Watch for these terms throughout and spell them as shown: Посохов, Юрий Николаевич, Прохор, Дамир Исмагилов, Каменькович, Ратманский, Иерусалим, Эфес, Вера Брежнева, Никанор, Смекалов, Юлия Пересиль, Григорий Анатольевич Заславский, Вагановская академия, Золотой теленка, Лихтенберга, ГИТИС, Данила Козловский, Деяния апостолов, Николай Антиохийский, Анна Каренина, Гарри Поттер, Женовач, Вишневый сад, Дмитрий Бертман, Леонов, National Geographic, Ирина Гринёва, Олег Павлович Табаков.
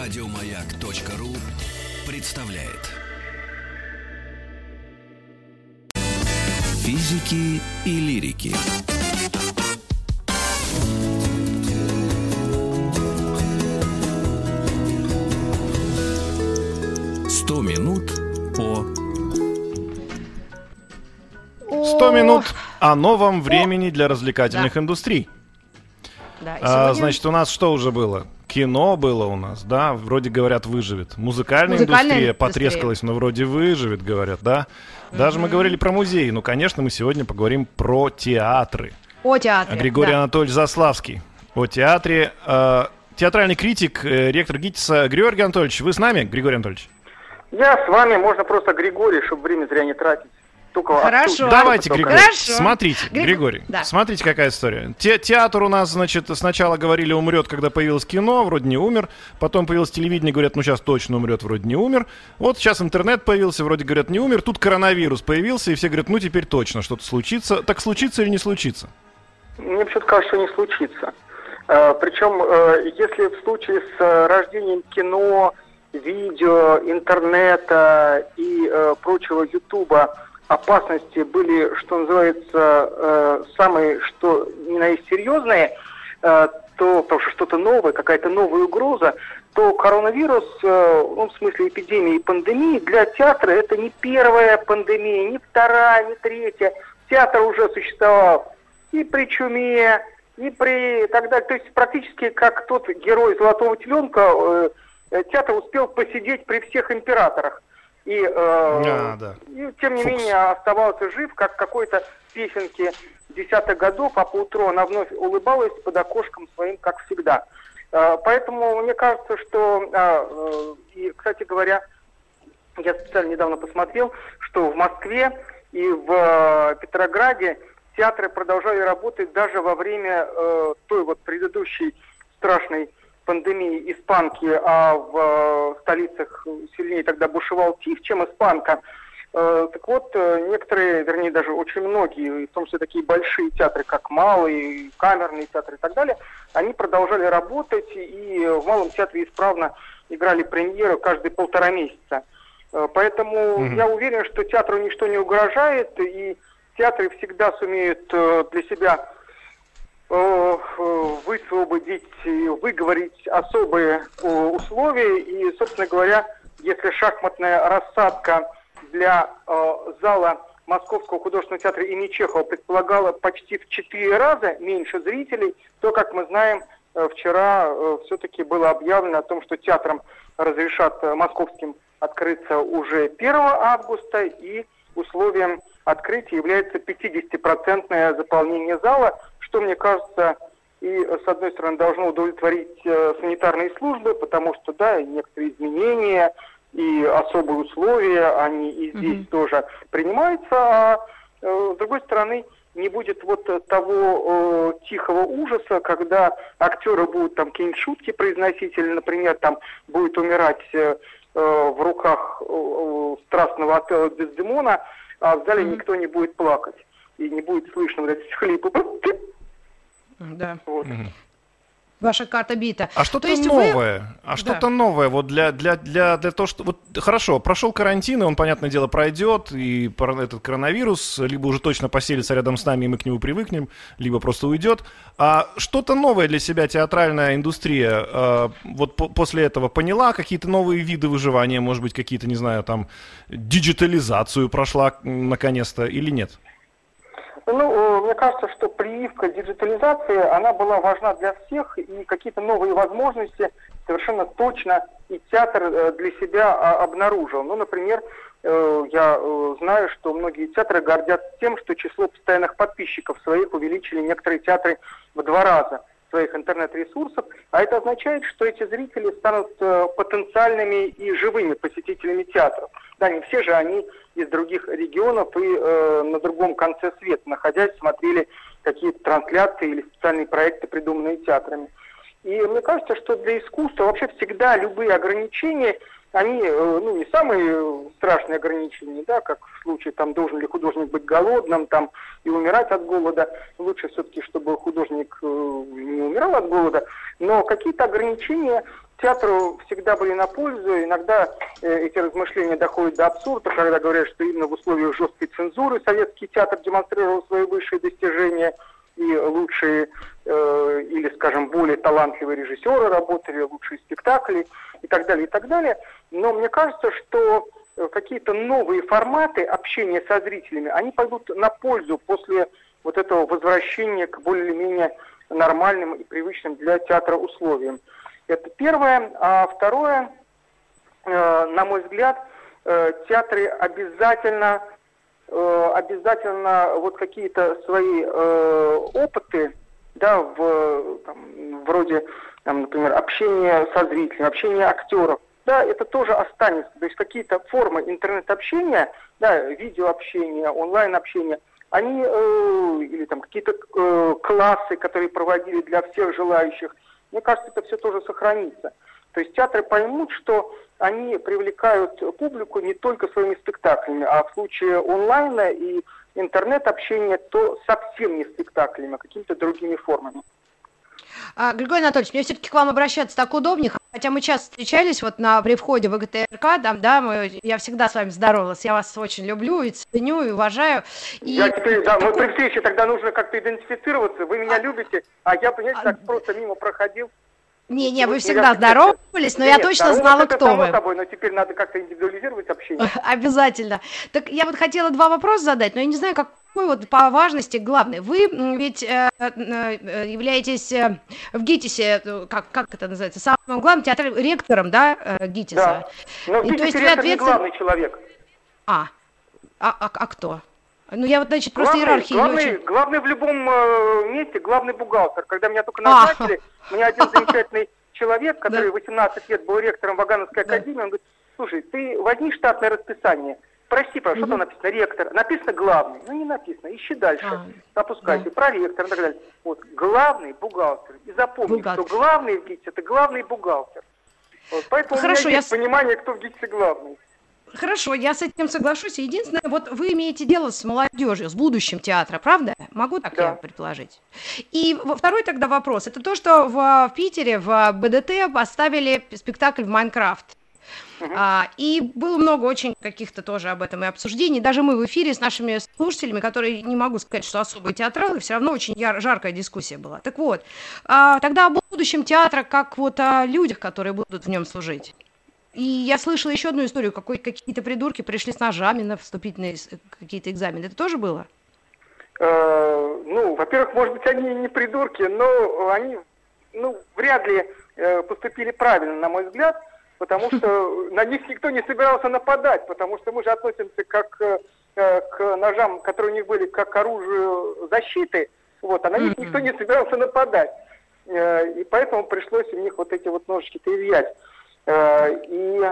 РадиоМаяк.ру представляет. Физики и лирики. Сто минут о новом времени для развлекательных индустрий. Да, сегодня... значит, у нас что уже было? Кино было у нас, да? Вроде говорят, выживет. Музыкальная индустрия потрескалась, но вроде выживет, говорят, да? Даже мы говорили про музеи, но, конечно, мы сегодня поговорим про театры. О театре, Григорий Анатольевич Заславский. О театре. Театральный критик, ректор ГИТИСа. Григорий Анатольевич, вы с нами? Григорий Анатольевич. Я с вами, можно просто Григорий, чтобы время зря не тратить. Хорошо. Давайте, Григорий, смотрите, Григорий, да. Смотрите, какая история. Театр у нас, значит, сначала говорили, умрет, когда появилось кино, вроде не умер. Потом появилось телевидение, говорят, ну сейчас точно умрет, вроде не умер. Вот сейчас интернет появился, вроде говорят, не умер. Тут коронавирус появился, и все говорят, ну теперь точно что-то случится. Так случится или не случится? Мне почему-то кажется, что не случится. Причем, если в случае с рождением кино, видео, интернета и прочего Ютуба опасности были, что называется, самые, что ни на есть серьезные, то, потому что что-то новое, какая-то новая угроза, то коронавирус, в смысле эпидемии и пандемии, для театра это не первая пандемия, не вторая, не третья. Театр уже существовал и при чуме, и при так далее. То есть практически как тот герой «Золотого теленка», театр успел посидеть при всех императорах. И, и тем не менее оставался жив, как в какой-то песенке 10-х годов, а поутру она вновь улыбалась под окошком своим, как всегда. Поэтому мне кажется, что, и, кстати говоря, я специально недавно посмотрел, что в Москве и в Петрограде театры продолжали работать даже во время той вот предыдущей страшной пандемии испанки, а в столицах сильнее тогда бушевал тиф, чем испанка. Так вот, некоторые, вернее, даже очень многие, в том числе такие большие театры, как малые, камерные театры и так далее, они продолжали работать и в малом театре исправно играли премьеры каждые полтора месяца. Поэтому я уверен, что театру ничто не угрожает, и театры всегда сумеют для себя высвободить, выговорить особые условия. И, собственно говоря, если шахматная рассадка для зала Московского художественного театра имени Чехова предполагала почти в 4 раза меньше зрителей, то, как мы знаем, вчера все-таки было объявлено о том, что театрам разрешат московским открыться уже 1 августа, и условием открытия является 50% заполнение зала, что, мне кажется, и, с одной стороны, должно удовлетворить санитарные службы, потому что, да, некоторые изменения и особые условия, они и здесь тоже принимаются, а, с другой стороны, не будет вот того тихого ужаса, когда актеры будут там какие-нибудь шутки произносить, или, например, там будет умирать в руках страстного отеля Дездемона, а в зале никто не будет плакать и не будет слышно вот эти хлипы. Да. Вот. Ваша карта бита. А что-то новое? А что-то новое вот для того, что... Вот, хорошо, прошел карантин, и он, понятное дело, пройдет, и этот коронавирус либо уже точно поселится рядом с нами, и мы к нему привыкнем, либо просто уйдет. А что-то новое для себя театральная индустрия вот после этого поняла? Какие-то новые виды выживания, может быть, какие-то, не знаю, там, диджитализацию прошла наконец-то или нет? Ну, мне кажется, что прививка диджитализации, она была важна для всех, и какие-то новые возможности совершенно точно и театр для себя обнаружил. Ну, например, я знаю, что многие театры гордятся тем, что число постоянных подписчиков своих увеличили некоторые театры в 2 раза своих интернет-ресурсов, а это означает, что эти зрители станут потенциальными и живыми посетителями театров. Да, не все же они из других регионов и на другом конце света, находясь, смотрели какие-то трансляции или специальные проекты, придуманные театрами. И мне кажется, что для искусства вообще всегда любые ограничения, они не самые страшные ограничения, да, как в случае, там, должен ли художник быть голодным там, и умирать от голода. Лучше все-таки, чтобы художник не умирал от голода. Но какие-то ограничения театру всегда были на пользу. Иногда эти размышления доходят до абсурда, когда говорят, что именно в условиях жесткой цензуры советский театр демонстрировал свои высшие достижения, и лучшие или, скажем, более талантливые режиссеры работали, лучшие спектакли и так далее, и так далее. Но мне кажется, что какие-то новые форматы общения со зрителями, они пойдут на пользу после вот этого возвращения к более-менее нормальным и привычным для театра условиям. Это первое. А второе, на мой взгляд, театры обязательно вот какие-то свои опыты, да, вроде, там, например, общения со зрителями, общения актеров, да, это тоже останется. То есть какие-то формы интернет-общения, да, видеообщения, онлайн-общения, они или там какие-то классы, которые проводили для всех желающих, мне кажется, это все тоже сохранится. То есть театры поймут, что они привлекают публику не только своими спектаклями, а в случае онлайна и интернет-общения, то совсем не спектаклями, а какими-то другими формами. Григорий Анатольевич, мне все-таки к вам обращаться так удобнее, хотя мы часто встречались вот при входе в ВГТРК, там, да, я всегда с вами здоровалась, я вас очень люблю и ценю, и уважаю. И... Я теперь, да, мы при встрече тогда нужно как-то идентифицироваться, вы меня любите, а я, понимаете, так просто мимо проходил. Не-не, вы всегда здоровались, но я точно знала, кто вы. Собой, но теперь надо как-то индивидуализировать общение. Обязательно. Так я вот хотела два вопроса задать, но я не знаю, какой вот по важности главный. Вы ведь являетесь в ГИТИСе, как это называется, самым главным театром, ректором, да, ГИТИСа? Да. Но в ГИТИСе ректор не главный человек. А кто? Ну, я вот, значит, просто иерархию не очень... Главный в любом месте, главный бухгалтер. Когда меня только назначили, мне один замечательный человек, который 18 лет был ректором Вагановской академии, он говорит, слушай, ты возьми штатное расписание, прости, пожалуйста, что там написано? Ректор. Написано главный, ну не написано, ищи дальше, запускайся, проректор и так далее. Вот, главный бухгалтер. И запомни, что главный в ГИТИСе – это главный бухгалтер. Вот, поэтому хорошо, у меня есть понимание, кто в ГИТИСе главный. Хорошо, я с этим соглашусь. Единственное, вот вы имеете дело с молодежью, с будущим театра, правда? Могу так я предположить? И второй тогда вопрос. Это то, что в Питере, в БДТ поставили спектакль в Майнкрафт. И было много очень каких-то тоже об этом и обсуждений. Даже мы в эфире с нашими слушателями, которые, не могу сказать, что особо театралы, все равно очень жаркая дискуссия была. Так вот, тогда о будущем театра, как вот о людях, которые будут в нем служить. И я слышала еще одну историю, какие-то придурки пришли с ножами на вступительные какие-то экзамены. Это тоже было? Ну, во-первых, может быть, они не придурки, но они, вряд ли поступили правильно, на мой взгляд, потому что на них никто не собирался нападать, потому что мы же относимся как к ножам, которые у них были, как к оружию защиты, вот, а на них никто не собирался нападать. И поэтому пришлось у них вот эти вот ножички-то изъять. И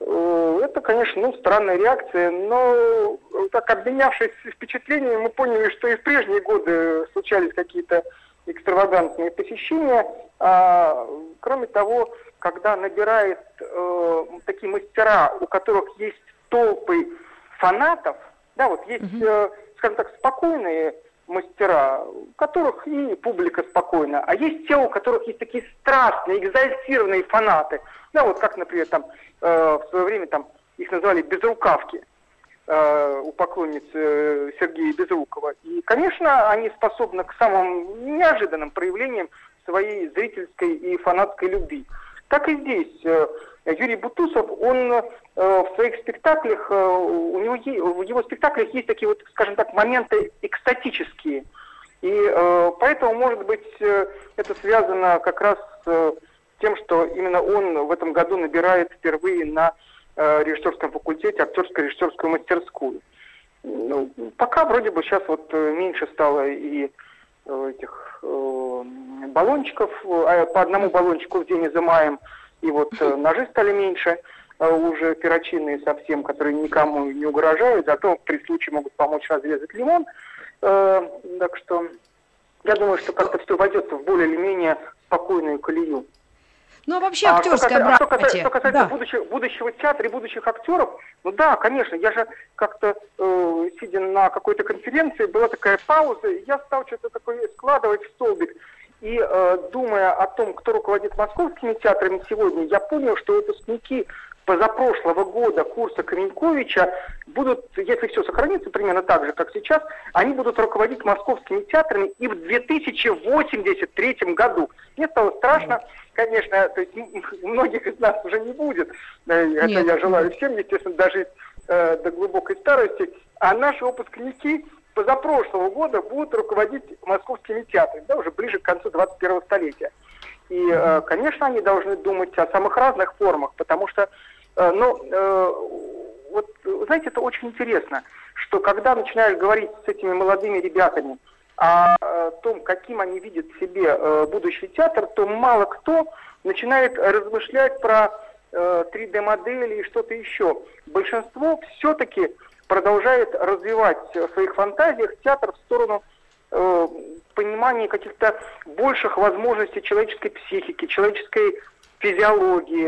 это, конечно, странная реакция, но так обменявшись впечатлениями, мы поняли, что и в прежние годы случались какие-то экстравагантные посещения. А, кроме того, когда набирают такие мастера, у которых есть толпы фанатов, да, вот есть, скажем так, спокойные мастера, у которых и публика спокойна, а есть те, у которых есть такие страстные, экзальтированные фанаты. Да, вот как, например, там в свое время там их называли безрукавки у поклонниц Сергея Безрукова. И, конечно, они способны к самым неожиданным проявлениям своей зрительской и фанатской любви. Так и здесь. Юрий Бутусов, он в своих спектаклях, в его спектаклях есть такие вот, скажем так, моменты экстатические. И поэтому, может быть, это связано как раз с тем, что именно он в этом году набирает впервые на режиссерском факультете актерско-режиссерскую мастерскую. Ну, пока вроде бы сейчас вот меньше стало и этих баллончиков, по одному баллончику в день изымаем. И вот ножи стали меньше, уже перочинные совсем, которые никому не угрожают, зато при случае могут помочь разрезать лимон. Так что я думаю, что как-то все войдется в более или менее спокойную колею. Ну а вообще актерская братья. Что касается будущего театра и будущих актеров, ну да, конечно, я же как-то, сидя на какой-то конференции, была такая пауза, и я стал что-то такое складывать в столбик. И думая о том, кто руководит московскими театрами сегодня, я понял, что выпускники позапрошлого года курса Каменьковича будут, если все сохранится примерно так же, как сейчас, они будут руководить московскими театрами и в 2083 году. Мне стало страшно, конечно, то есть многих из нас уже не будет. Это я желаю всем, естественно, дожить до глубокой старости. А наши выпускники позапрошлого года будут руководить московскими театрами, да, уже ближе к концу 21-го столетия. И, конечно, они должны думать о самых разных формах, потому что, вот, знаете, это очень интересно, что когда начинаешь говорить с этими молодыми ребятами о том, каким они видят в себе будущий театр, то мало кто начинает размышлять про 3D-модели и что-то еще. Большинство все-таки продолжает развивать в своих фантазиях театр в сторону понимания каких-то больших возможностей человеческой психики, человеческой физиологии.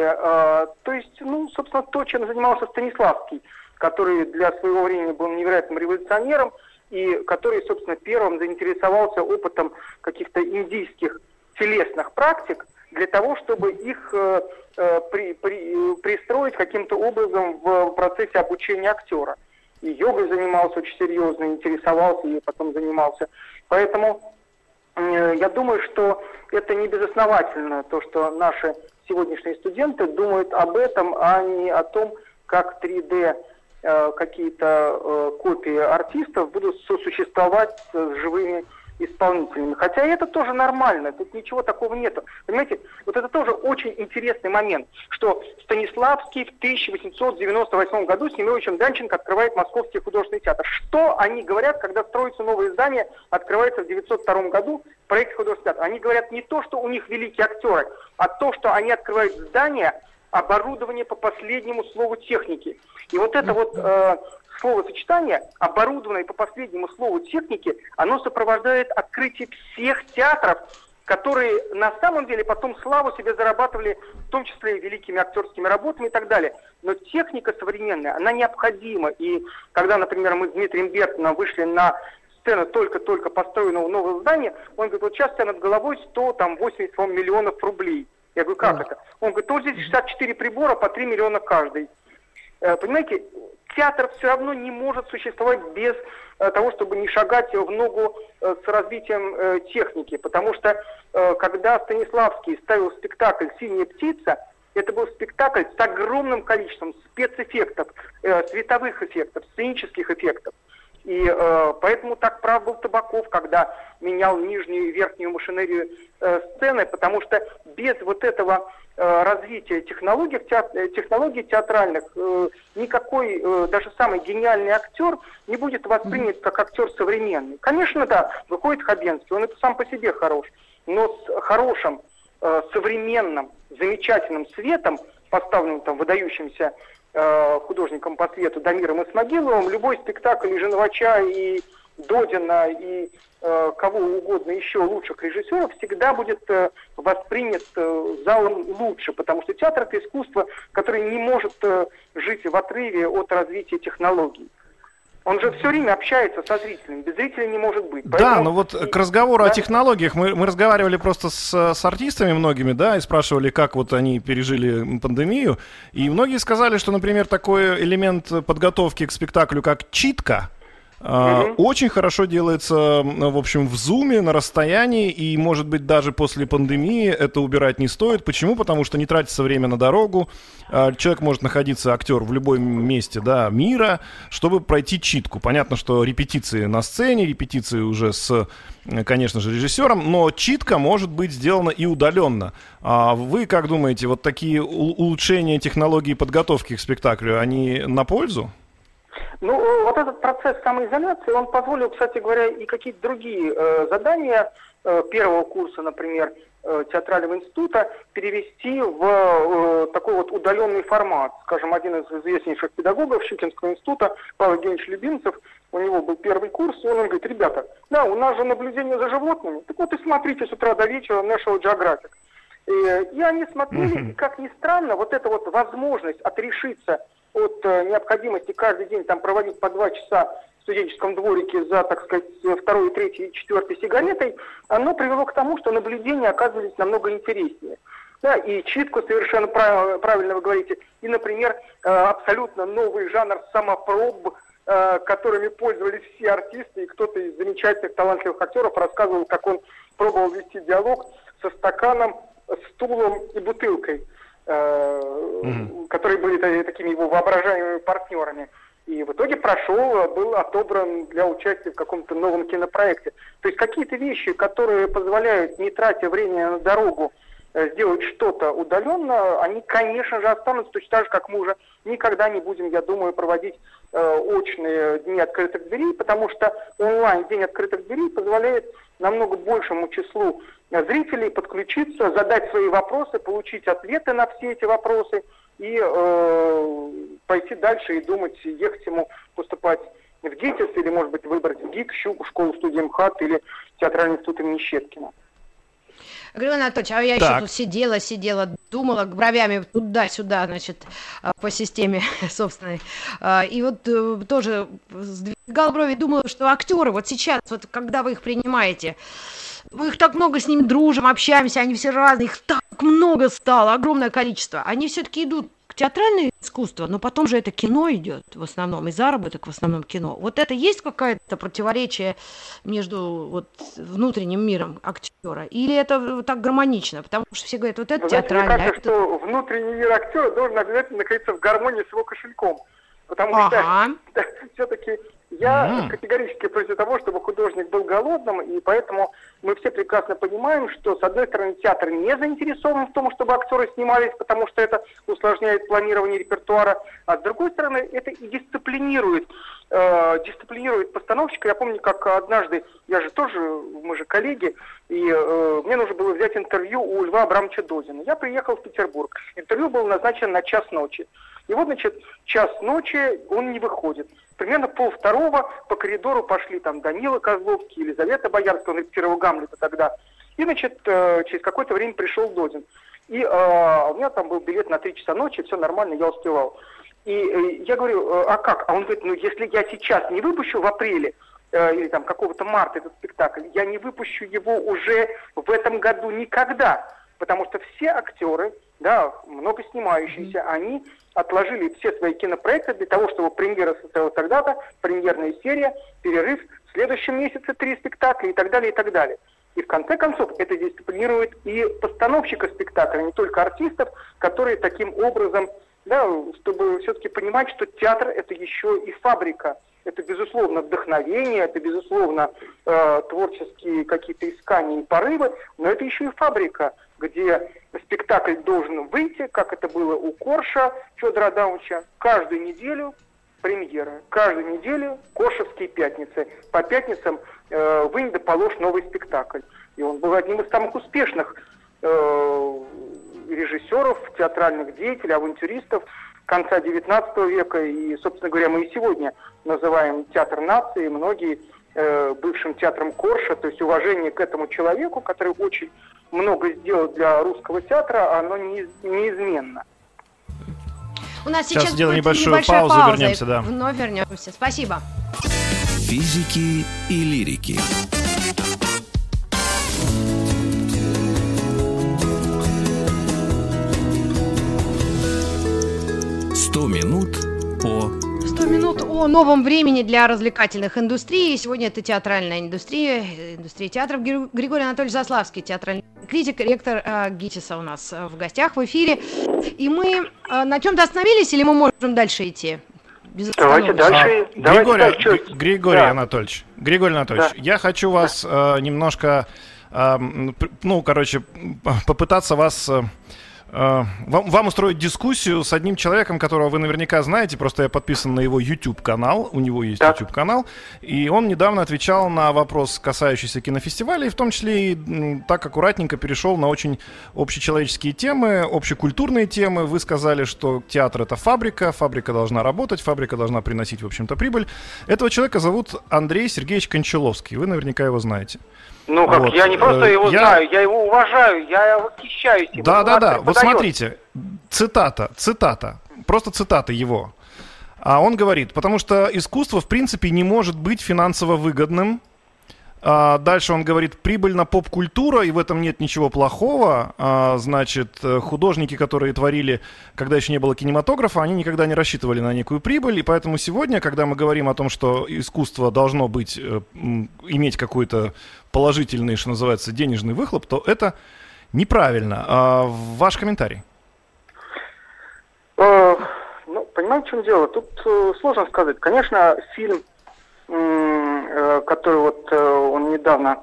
То есть, собственно, то, чем занимался Станиславский, который для своего времени был невероятным революционером и который, собственно, первым заинтересовался опытом каких-то индийских телесных практик для того, чтобы их пристроить каким-то образом в процессе обучения актера. И йогой занимался очень серьезно, интересовался и потом занимался. Поэтому я думаю, что это не безосновательно, то, что наши сегодняшние студенты думают об этом, а не о том, как 3D какие-то копии артистов будут сосуществовать с живыми исполнителями. Хотя это тоже нормально, тут ничего такого нету. Понимаете, вот это тоже очень интересный момент, что Станиславский в 1898 году с Немировичем Данченко открывает Московский художественный театр. Что они говорят, когда строится новое здание, открывается в 1902 году проект художественного театра? Они говорят не то, что у них великие актеры, а то, что они открывают здание, оборудование по последнему слову техники. И вот это вот словосочетание, оборудованное по последнему слову техники, оно сопровождает открытие всех театров, которые на самом деле потом славу себе зарабатывали, в том числе и великими актерскими работами и так далее. Но техника современная, она необходима. И когда, например, мы с Дмитрием Бертманом вышли на сцену только-только построенного нового здания, он говорит, вот сейчас у тебя над головой 180 миллионов рублей. Я говорю, как это? Он говорит, вот здесь 64 прибора по 3 миллиона каждый. Понимаете, театр все равно не может существовать без того, чтобы не шагать в ногу с развитием техники. Потому что когда Станиславский ставил спектакль «Синяя птица», это был спектакль с огромным количеством спецэффектов, световых эффектов, сценических эффектов. И поэтому так прав был Табаков, когда менял нижнюю и верхнюю машинерию сцены, потому что без вот этого развития технологий, технологий театральных, никакой даже самый гениальный актер не будет воспринят как актер современный. Конечно, да, выходит Хабенский, он это сам по себе хорош, но с хорошим, современным, замечательным светом, поставленным там выдающимся художником по свету Дамиром Исмагиловым, любой спектакль и Женовача, и Додина, и кого угодно еще лучших режиссеров всегда будет воспринят залом лучше, потому что театр – это искусство, которое не может жить в отрыве от развития технологий. Он же все время общается со зрителями, без зрителя не может быть. Поэтому... Да, но вот к разговору о технологиях, мы разговаривали просто с артистами многими, да, и спрашивали, как вот они пережили пандемию, и многие сказали, что, например, такой элемент подготовки к спектаклю, как читка, очень хорошо делается, в общем, в зуме, на расстоянии, и, может быть, даже после пандемии это убирать не стоит. Почему? Потому что не тратится время на дорогу. Человек может находиться, актер, в любом месте, да, мира, чтобы пройти читку. Понятно, что репетиции на сцене, репетиции уже с, конечно же, режиссером, но читка может быть сделана и удаленно. А вы как думаете, вот такие улучшения технологии подготовки к спектаклю, они на пользу? Вот этот процесс самоизоляции, он позволил, кстати говоря, и какие-то другие задания первого курса, например, театрального института перевести в такой вот удаленный формат. Скажем, один из известнейших педагогов Щукинского института, Павел Евгеньевич Любимцев, у него был первый курс, и он говорит, ребята, да, у нас же наблюдение за животными, так вот и смотрите с утра до вечера National Geographic. И они смотрели, и, как ни странно, вот эта вот возможность отрешиться от необходимости каждый день там проводить по 2 часа студенческом дворике за, так сказать, второй, третьей и четвертой сигаретой, оно привело к тому, что наблюдения оказывались намного интереснее. Да, и читку, совершенно правильно вы говорите, и, например, абсолютно новый жанр самопроб, которыми пользовались все артисты, и кто-то из замечательных, талантливых актеров рассказывал, как он пробовал вести диалог со стаканом, стулом и бутылкой, которые были такими его воображаемыми партнерами. И в итоге прошел, был отобран для участия в каком-то новом кинопроекте. То есть какие-то вещи, которые позволяют, не тратя время на дорогу, сделать что-то удаленно, они, конечно же, останутся точно так же, как мы уже никогда не будем, я думаю, проводить очные дни открытых дверей, потому что онлайн день открытых дверей позволяет намного большему числу зрителей подключиться, задать свои вопросы, получить ответы на все эти вопросы и пойти дальше и думать, ехать ему поступать в ГИТИС или, может быть, выбрать ГИК, Щуку, школу-студию МХАТ или театральный институт имени Щепкина. Григорий Анатольевич, а я еще тут сидела, думала бровями туда-сюда, значит, по системе собственной. И вот тоже сдвигала брови, думала, что актеры вот сейчас, вот когда вы их принимаете, мы их так много с ними дружим, общаемся, они все разные, их так много стало, огромное количество. Они все-таки идут к театральному искусству, но потом же это кино идет в основном, и заработок в основном кино. Вот это есть какое-то противоречие между вот внутренним миром актера? Или это так гармонично? Потому что все говорят, вот это театральное. Мне кажется, что внутренний мир актера должен обязательно находиться в гармонии с его кошельком. Потому что все-таки... Я категорически против того, чтобы художник был голодным, и поэтому мы все прекрасно понимаем, что, с одной стороны, театр не заинтересован в том, чтобы актеры снимались, потому что это усложняет планирование репертуара, а с другой стороны, это и дисциплинирует постановщика. Я помню, как однажды, мы же коллеги, и мне нужно было взять интервью у Льва Абрамовича Додина. Я приехал в Петербург, интервью было назначено на 1:00 ночи. И вот, значит, 1:00 ночи он не выходит. Примерно 1:30 по коридору пошли там Данила Козловский, Елизавета Боярская, он репетировал Гамлета тогда. И, значит, через какое-то время пришел Додин. И у меня там был билет на 3:00 ночи, все нормально, я успевал. И я говорю, а как? А он говорит, если я сейчас не выпущу в апреле, или там какого-то марта этот спектакль, я не выпущу его уже в этом году никогда. Потому что все актеры, да, много снимающиеся, они отложили все свои кинопроекты для того, чтобы премьера состоялась тогда-то, премьерная серия, перерыв, в следующем месяце 3 спектакля и так далее, и так далее. И в конце концов это дисциплинирует и постановщика спектакля, не только артистов, которые таким образом, да, чтобы все-таки понимать, что театр это еще и фабрика. Это, безусловно, вдохновение, это, безусловно, творческие какие-то искания и порывы, но это еще и фабрика, где спектакль должен выйти, как это было у Корша Федора Адамовича, каждую неделю премьера, каждую неделю коршевские пятницы. По пятницам вынь да положь новый спектакль. И он был одним из самых успешных режиссеров, театральных деятелей, авантюристов конца XIX века, и, собственно говоря, мы и сегодня называем театр нации, многие бывшим театром Корша, то есть уважение к этому человеку, который очень много сделал для русского театра, оно неизменно. У нас сейчас сделаем небольшая пауза, вернемся, да. Вновь вернемся. Спасибо. Физики и лирики. О новом времени для развлекательных индустрий. Сегодня это театральная индустрия театров. Григорий Анатольевич Заславский, театральный критик, ректор ГИТИСа у нас в гостях в эфире. И мы на чем-то остановились, или мы можем дальше идти? Давайте дальше. Григорий Анатольевич, я хочу вас немножко, попытаться вас... Вам устроить дискуссию с одним человеком, которого вы наверняка знаете. Просто я подписан на его YouTube-канал. У него есть YouTube-канал. И он недавно отвечал на вопрос, касающийся кинофестивалей. В том числе и так аккуратненько перешел на очень общечеловеческие темы, общекультурные темы. Вы сказали, что театр — это фабрика. Фабрика должна работать, фабрика должна приносить, в общем-то, прибыль. Этого человека зовут Андрей Сергеевич Кончаловский. Вы наверняка его знаете. Я не просто его знаю, я его уважаю, я восхищаюсь им. Да, вот смотрите, цитата, просто цитата его. Он говорит, потому что искусство, в принципе, не может быть финансово выгодным. Дальше он говорит, прибыльна поп-культура, и в этом нет ничего плохого. Значит, художники, которые творили, когда еще не было кинематографа, они никогда не рассчитывали на некую прибыль. И поэтому сегодня, когда мы говорим о том, что искусство должно быть, иметь какой-то положительный, что называется, денежный выхлоп, то это неправильно. Ваш комментарий. Ну, понимаете, в чем дело? Тут сложно сказать. Конечно, фильм, который вот он недавно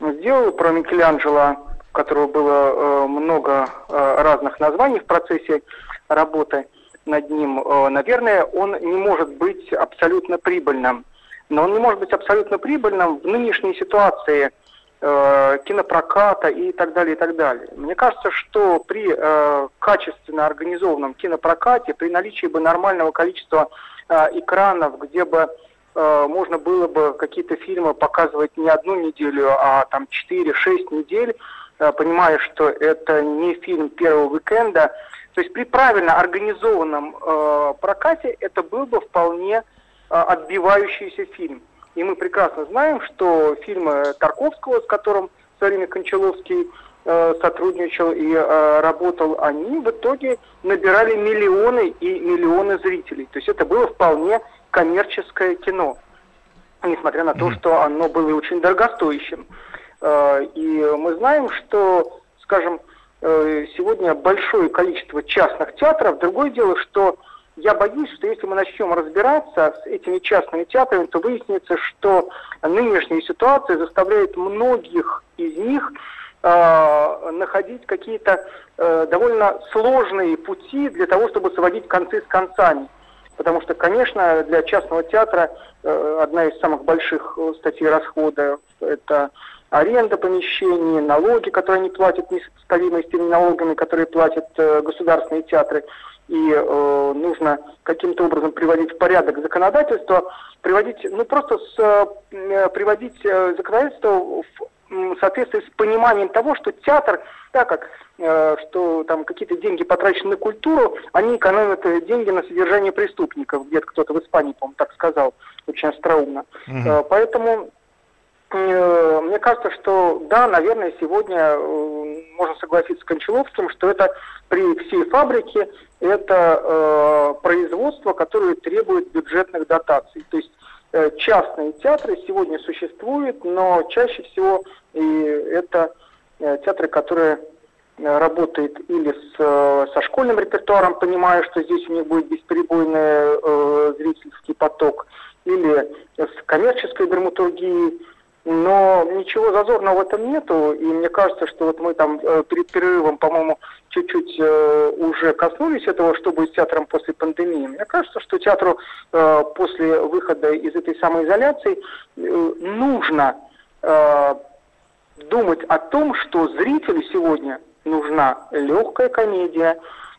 сделал про Микеланджело, у которого было много разных названий в процессе работы над ним, наверное, он не может быть абсолютно прибыльным. Но он не может быть абсолютно прибыльным в нынешней ситуации кинопроката и так далее, и так далее. Мне кажется, что при качественно организованном кинопрокате, при наличии бы нормального количества экранов, где бы можно было бы какие-то фильмы показывать не одну неделю, а там 4-6 недель, понимая, что это не фильм первого уикенда. То есть при правильно организованном прокате это был бы вполне отбивающийся фильм. И мы прекрасно знаем, что фильмы Тарковского, с которым в свое время Кончаловский сотрудничал и работал, они в итоге набирали миллионы и миллионы зрителей. То есть это было вполне коммерческое кино, несмотря на то, что оно было очень дорогостоящим. И мы знаем, что, скажем, сегодня большое количество частных театров. Другое дело, что я боюсь, что если мы начнем разбираться с этими частными театрами, то выяснится, что нынешняя ситуация заставляет многих из них находить какие-то довольно сложные пути для того, чтобы сводить концы с концами. Потому что, конечно, для частного театра одна из самых больших статей расхода – это аренда помещений, налоги, которые они платят, несопоставимые с теми налогами, которые платят государственные театры. И нужно каким-то образом приводить в порядок законодательство, приводить законодательство в соответствии с пониманием того, что театр, так как что там какие-то деньги потрачены на культуру, они экономят деньги на содержание преступников. Где-то кто-то в Испании, по-моему, так сказал, очень остроумно. Поэтому мне кажется, что да, наверное, сегодня можно согласиться с Кончаловским, что это при всей фабрике это производство, которое требует бюджетных дотаций. То есть частные театры сегодня существуют, но чаще всего и это театры, которые работают или со школьным репертуаром, понимая, что здесь у них будет бесперебойный зрительский поток, или с коммерческой драматургией. Но ничего зазорного в этом нету, и мне кажется, что вот мы там перед перерывом, по-моему, чуть-чуть уже коснулись этого, что будет с театром после пандемии. Мне кажется, что театру после выхода из этой самоизоляции нужно думать о том, что зрителю сегодня нужна легкая комедия,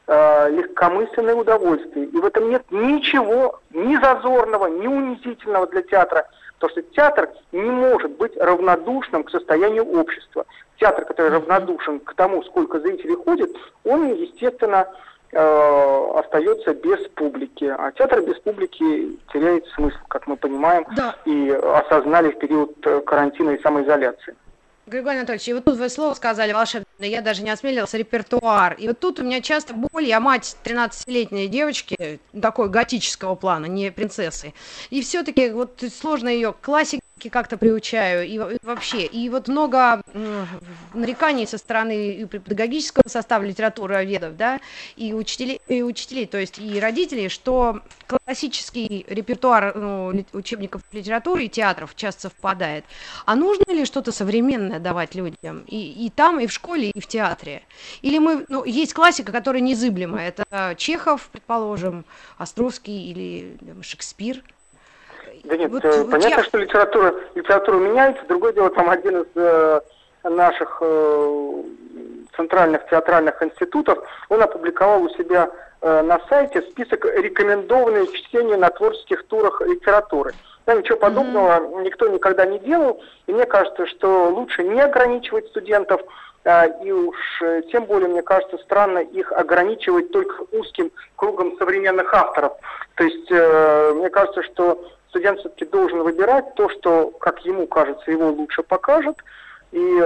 легкомысленное удовольствие. И в этом нет ничего ни зазорного, ни унизительного для театра. Потому что театр не может быть равнодушным к состоянию общества. Театр, который равнодушен к тому, сколько зрителей ходит, он, естественно, остается без публики. А театр без публики теряет смысл, как мы понимаем, да, и осознали в период карантина и самоизоляции. Григорий Анатольевич, и вот тут вы слово сказали волшебное, я даже не осмелилась, репертуар. И вот тут у меня часто боль, я мать 13-летней девочки, такой готического плана, не принцессы. И все-таки вот сложно ее к классике как-то приучаю, и вообще. И вот много нареканий со стороны и педагогического состава литературоведов, да, и учителей, то есть и родителей, что классический репертуар учебников литературы и театров часто совпадает. А нужно ли что-то современное давать людям? И там, и в школе, и в театре? Или есть классика, которая незыблема. Это Чехов, предположим, Островский или Шекспир. Да нет, понятно, что литература меняется. Другое дело, там один из наших центральных театральных институтов, он опубликовал у себя на сайте список рекомендованных чтений на творческих турах литературы. Там ничего подобного никто никогда не делал. И мне кажется, что лучше не ограничивать студентов и уж тем более, мне кажется, странно их ограничивать только узким кругом современных авторов. То есть, мне кажется, что студент все-таки должен выбирать то, что, как ему кажется, его лучше покажет, и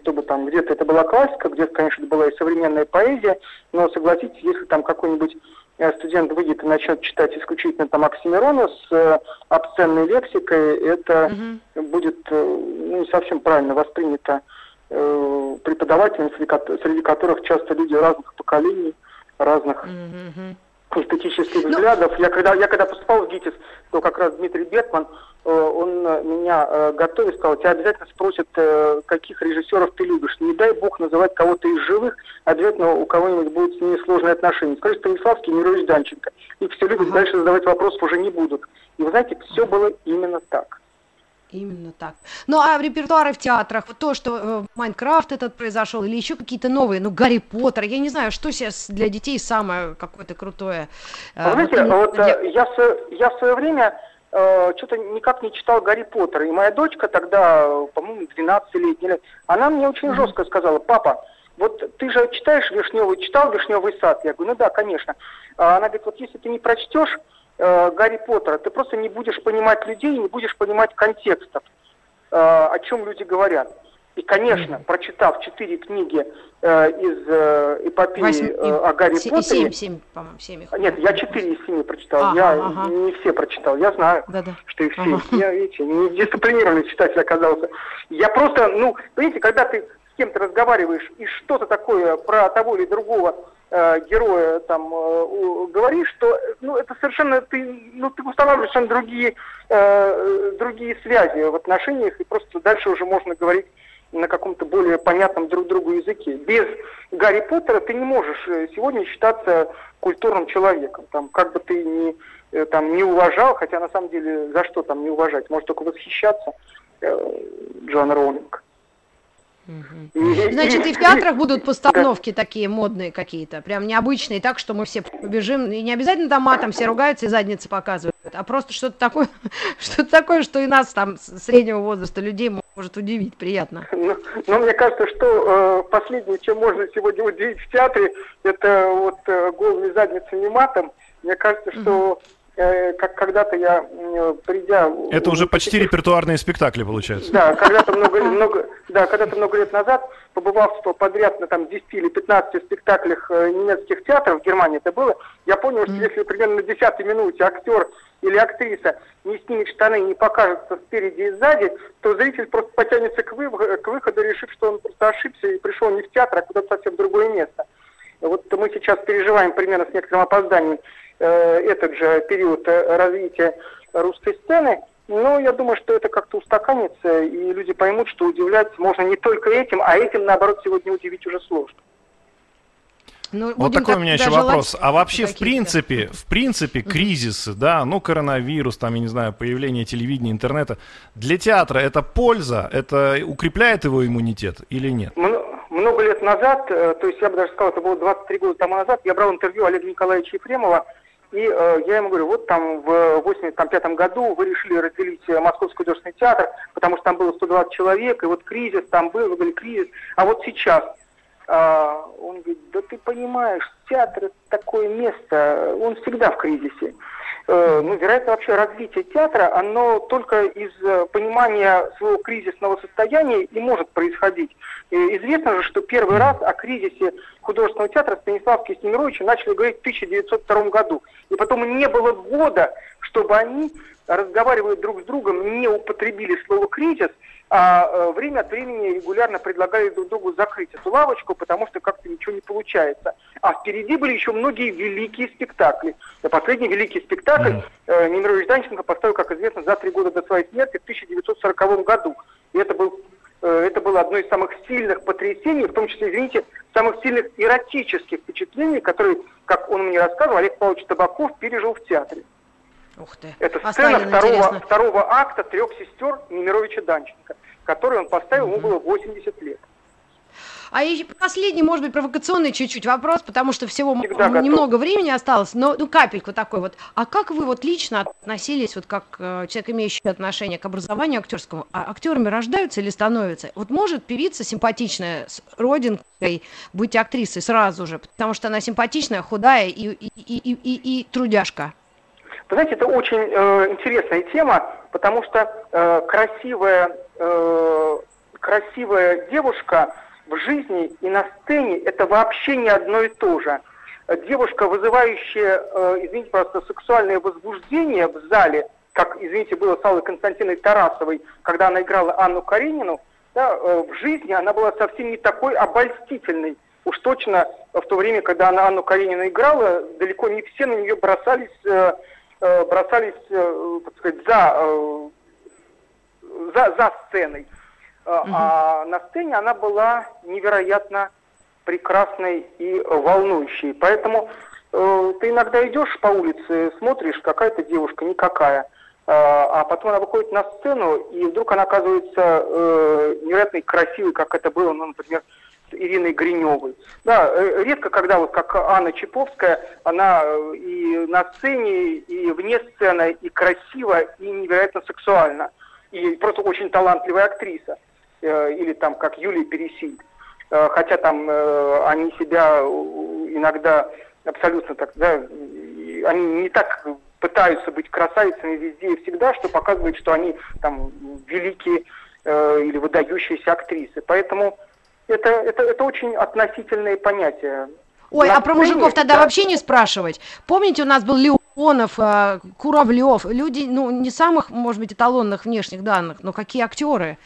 чтобы там где-то это была классика, где-то, конечно, была и современная поэзия, но согласитесь, если там какой-нибудь студент выйдет и начнет читать исключительно там Оксимирона с обсценной лексикой, это будет не совсем правильно воспринято преподавателями, среди которых часто люди разных поколений, разных эстетических взглядов. Я когда поступал в ГИТИС, то как раз Дмитрий Бертман, он меня готовил, сказал: тебя обязательно спросят, каких режиссеров ты любишь. Не дай бог называть кого-то из живых, обязательно у кого-нибудь будут с ними сложные отношения. Скажи, Станиславский, Немирович Данченко. Их все любят, дальше задавать вопросов уже не будут. И вы знаете, все было именно так. Именно так. Ну, а репертуары в театрах, вот то, что Майнкрафт этот произошел, или еще какие-то новые, ну, Гарри Поттер, я не знаю, что сейчас для детей самое какое-то крутое. Знаете, я в свое время что-то никак не читал Гарри Поттера, и моя дочка тогда, по-моему, 12-летняя, она мне очень жестко сказала: папа, вот ты же читаешь Вишневый сад? Я говорю: ну да, конечно. Она говорит: вот если ты не прочтешь Гарри Поттера, ты просто не будешь понимать людей, не будешь понимать контекстов, о чем люди говорят. И, конечно, прочитав 4 книги из эпопеи о Гарри Поттере... 7, по-моему, 7 их. Нет, я 4 из 7 прочитал, не все прочитал, я знаю, что их 7. Я, видите, не дисциплинированный читатель оказался. Я просто, понимаете, когда ты с кем-то разговариваешь и что-то такое про того или другого героя там говоришь, что это совершенно ты устанавливаешь совершенно другие связи в отношениях, и просто дальше уже можно говорить на каком-то более понятном друг другу языке. Без Гарри Поттера ты не можешь сегодня считаться культурным человеком. Там, как бы ты ни там не уважал, хотя на самом деле за что там не уважать, может только восхищаться, Джон Роулинг. Значит, и в театрах будут постановки такие модные какие-то, прям необычные, так, что мы все побежим, и не обязательно там матом все ругаются и задницы показывают, а просто что-то такое, что и нас там среднего возраста людей может удивить, приятно. Но мне кажется, что последнее, чем можно сегодня удивить в театре, это вот голыми задницами матом. Мне кажется, что как когда-то я, придя... Это уже почти репертуарные спектакли, получается. Да, когда-то много лет назад, побывав подряд на там 10 или 15 спектаклях немецких театров, в Германии это было, я понял, что если примерно на 10-й минуте актер или актриса не снимет штаны и не покажется спереди и сзади, то зритель просто потянется к выходу, решив, что он просто ошибся и пришел не в театр, а куда-то совсем в другое место. Вот мы сейчас переживаем примерно с некоторым опозданием этот же период развития русской сцены, но я думаю, что это как-то устаканится, и люди поймут, что удивлять можно не только этим, а этим, наоборот, сегодня удивить уже сложно. Вот такой у меня еще вопрос. А вообще, в принципе, кризисы, коронавирус, там, я не знаю, появление телевидения, интернета, для театра это польза, это укрепляет его иммунитет или нет? Много лет назад, то есть я бы даже сказал, это было 23 года тому назад, я брал интервью Олега Николаевича Ефремова, и я ему говорю: вот там в 1985 году вы решили разделить Московский художественный театр, потому что там было 120 человек, и вот кризис там был, вы говорили: кризис, а вот сейчас... Он говорит: да ты понимаешь, театр — это такое место, он всегда в кризисе. Вероятно, вообще развитие театра, оно только из понимания своего кризисного состояния и может происходить. Известно же, что первый раз о кризисе художественного театра Станиславский и Немировича начали говорить в 1902 году. И потом не было года, чтобы они, разговаривая друг с другом, не употребили слово «кризис», а время от времени регулярно предлагали друг другу закрыть эту лавочку, потому что как-то ничего не получается. А впереди были еще многие великие спектакли. Последний великий спектакль Немирович Данченко поставил, как известно, за 3 года до своей смерти в 1940 году. И это было одно из самых сильных потрясений, в том числе, извините, самых сильных эротических впечатлений, которые, как он мне рассказывал, Олег Павлович Табаков пережил в театре. Ух ты. Это сцена второго акта «Трех сестер» Немировича Данченко, которую он поставил, ему было 80 лет. А и последний, может быть, провокационный чуть-чуть вопрос, потому что всего немного времени осталось, но капельку такой вот. А как вы вот лично относились, вот как человек, имеющий отношение к образованию актерскому, а актерами рождаются или становятся? Вот может певица симпатичная с родинкой быть актрисой сразу же, потому что она симпатичная, худая и трудяшка? Вы знаете, это очень интересная тема, потому что красивая девушка в жизни и на сцене это вообще не одно и то же. Девушка, вызывающая, извините, просто сексуальное возбуждение в зале, как, извините, было с Аллой Константиновной Тарасовой, когда она играла Анну Каренину, да, в жизни она была совсем не такой обольстительной. Уж точно в то время, когда она Анну Каренину играла, далеко не все на нее бросались, так сказать, за сценой. А на сцене она была невероятно прекрасной и волнующей. Поэтому ты иногда идешь по улице, смотришь, какая-то девушка, никакая, а потом она выходит на сцену, и вдруг она оказывается невероятно красивой, как это было, ну, например, с Ириной Гринёвой. Да, редко когда, вот как Анна Чаповская, она и на сцене, и вне сцены, и красива, и невероятно сексуальна, и просто очень талантливая актриса. Или там как Юлия Пересиль. Хотя там они себя иногда абсолютно так, да, они не так пытаются быть красавицами везде и всегда, что показывает, что они там великие или выдающиеся актрисы. Поэтому это очень относительные понятия. Ой, на а про мужиков нет, тогда да, вообще не спрашивать. Помните, у нас был Леонов, Куравлёв, люди, ну, не самых, может быть, эталонных внешних данных, но какие актеры?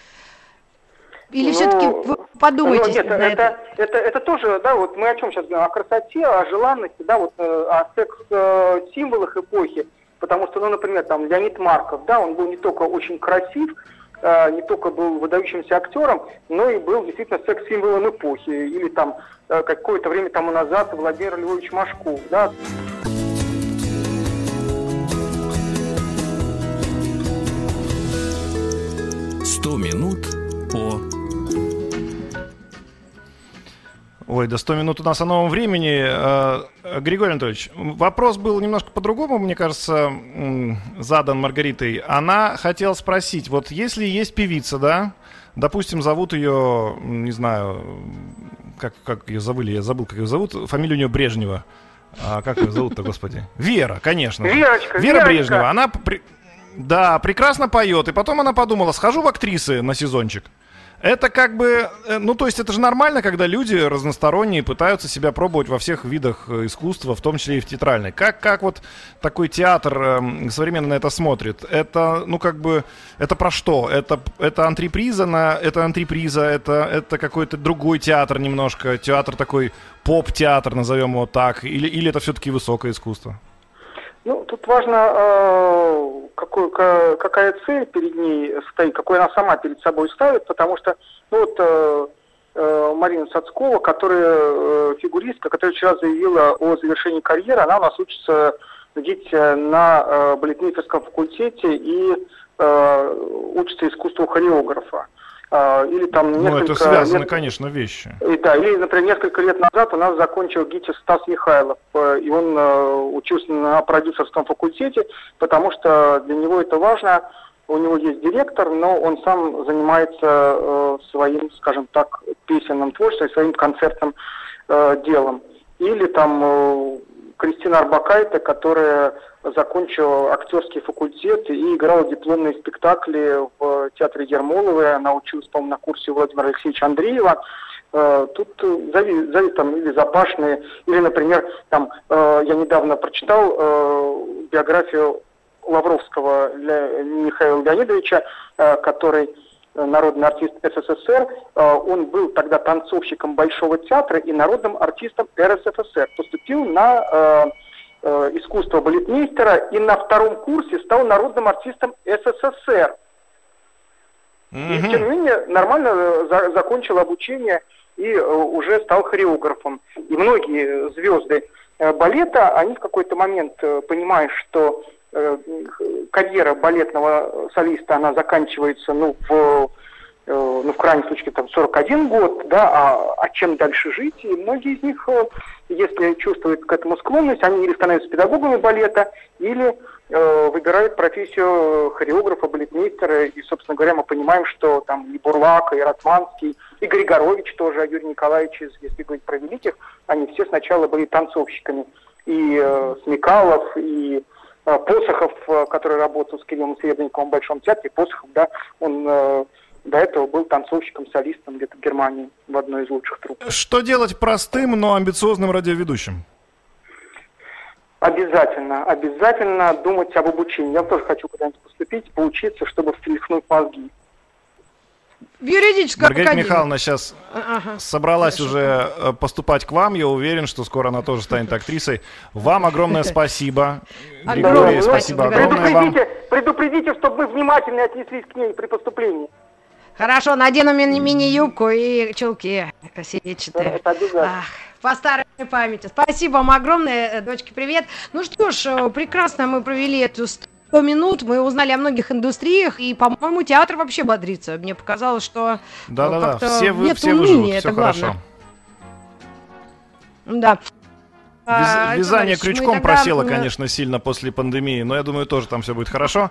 Или все-таки вы подумаете? Нет, это тоже, да, вот мы о чем сейчас говорим, о красоте, о желанности, да, вот о секс-символах эпохи, потому что, ну, например, там Леонид Марков, да, он был не только очень красив, не только был выдающимся актером, но и был действительно секс-символом эпохи. Или там какое-то время тому назад Владимир Львович Машков, да. Ой, да 100 минут у нас о новом времени. Григорий Анатольевич, вопрос был немножко по-другому, мне кажется, задан Маргаритой. Она хотела спросить, вот если есть певица, да, допустим, зовут ее, не знаю, как ее зовут, я забыл, как ее зовут, фамилия у нее Брежнева. А как ее зовут-то, господи? Вера, конечно. Верочка, Вера Брежнева. Она, да, прекрасно поет. И потом она подумала, схожу в актрисы на сезончик. Это как бы, ну то есть это же нормально, когда люди разносторонние пытаются себя пробовать во всех видах искусства, в том числе и в театральной. Как вот такой театр современно на это смотрит? Это, ну как бы, это про что? Это какой-то другой театр немножко, театр такой поп-театр, назовем его так, или это все-таки высокое искусство? Ну, тут важно, какая цель перед ней стоит, какую она сама перед собой ставит, потому что, ну, вот Марина Сацкова, которая фигуристка, которая вчера заявила о завершении карьеры, она у нас учится ходить на балетмейстерском факультете и учится искусству хореографа. Или там несколько... Ну, это связано, лет... конечно, вещи. И, да, или, например, несколько лет назад у нас закончил ГИТИС Стас Михайлов, и он учился на продюсерском факультете, потому что для него это важно, у него есть директор, но он сам занимается своим, скажем так, песенным творчеством, своим концертным делом. Или там Кристина Арбакайте, которая закончила актерский факультет и играла дипломные спектакли в театре Ермоловой. Она училась, по-моему, на курсе Владимира Алексеевича Андреева. Тут зависит там или Запашные, или, например, там я недавно прочитал биографию Лавровского Михаила Леонидовича, который народный артист СССР. Он был тогда танцовщиком Большого театра и народным артистом РСФСР. Поступил на искусство балетмейстера и на втором курсе стал народным артистом СССР. Mm-hmm. И, тем не менее, нормально закончил обучение и уже стал хореографом. И многие звезды балета, они в какой-то момент понимают, что карьера балетного солиста, она заканчивается, ну, в ну, в крайнем случае, там, 41 год, да, а чем дальше жить? И многие из них, если чувствуют к этому склонность, они или становятся педагогами балета, или выбирают профессию хореографа, балетмейстера. И, собственно говоря, мы понимаем, что там и Бурлак, и Ратманский, и Григорович тоже, Юрий Николаевич, если говорить про великих, они все сначала были танцовщиками. И Смекалов, и Посохов, который работал с Кириллом Серебренниковым в Большом театре, Посохов, да, он... До этого был танцовщиком, солистом где-то в Германии, в одной из лучших труп. Что делать простым, но амбициозным радиоведущим? Обязательно думать об обучении. Я тоже хочу куда-нибудь поступить, поучиться, чтобы встряхнуть мозги. Юридическая академия. Маргарита Михайловна сейчас собралась уже поступать к вам. Я уверен, что скоро она тоже станет актрисой. Вам огромное спасибо. Григорий, спасибо огромное вам. Предупредите, чтобы мы внимательно отнеслись к ней при поступлении. Хорошо, надену мини-юбку и чулки сердечные. По старой памяти. Спасибо вам огромное, дочки, привет. Ну что ж, прекрасно мы провели эту 100 минут, мы узнали о многих индустриях, и, по-моему, театр вообще бодрится. Мне показалось, что все выживут, все хорошо. Да. Вязание крючком просело, конечно, сильно после пандемии, но я думаю, тоже там все будет хорошо.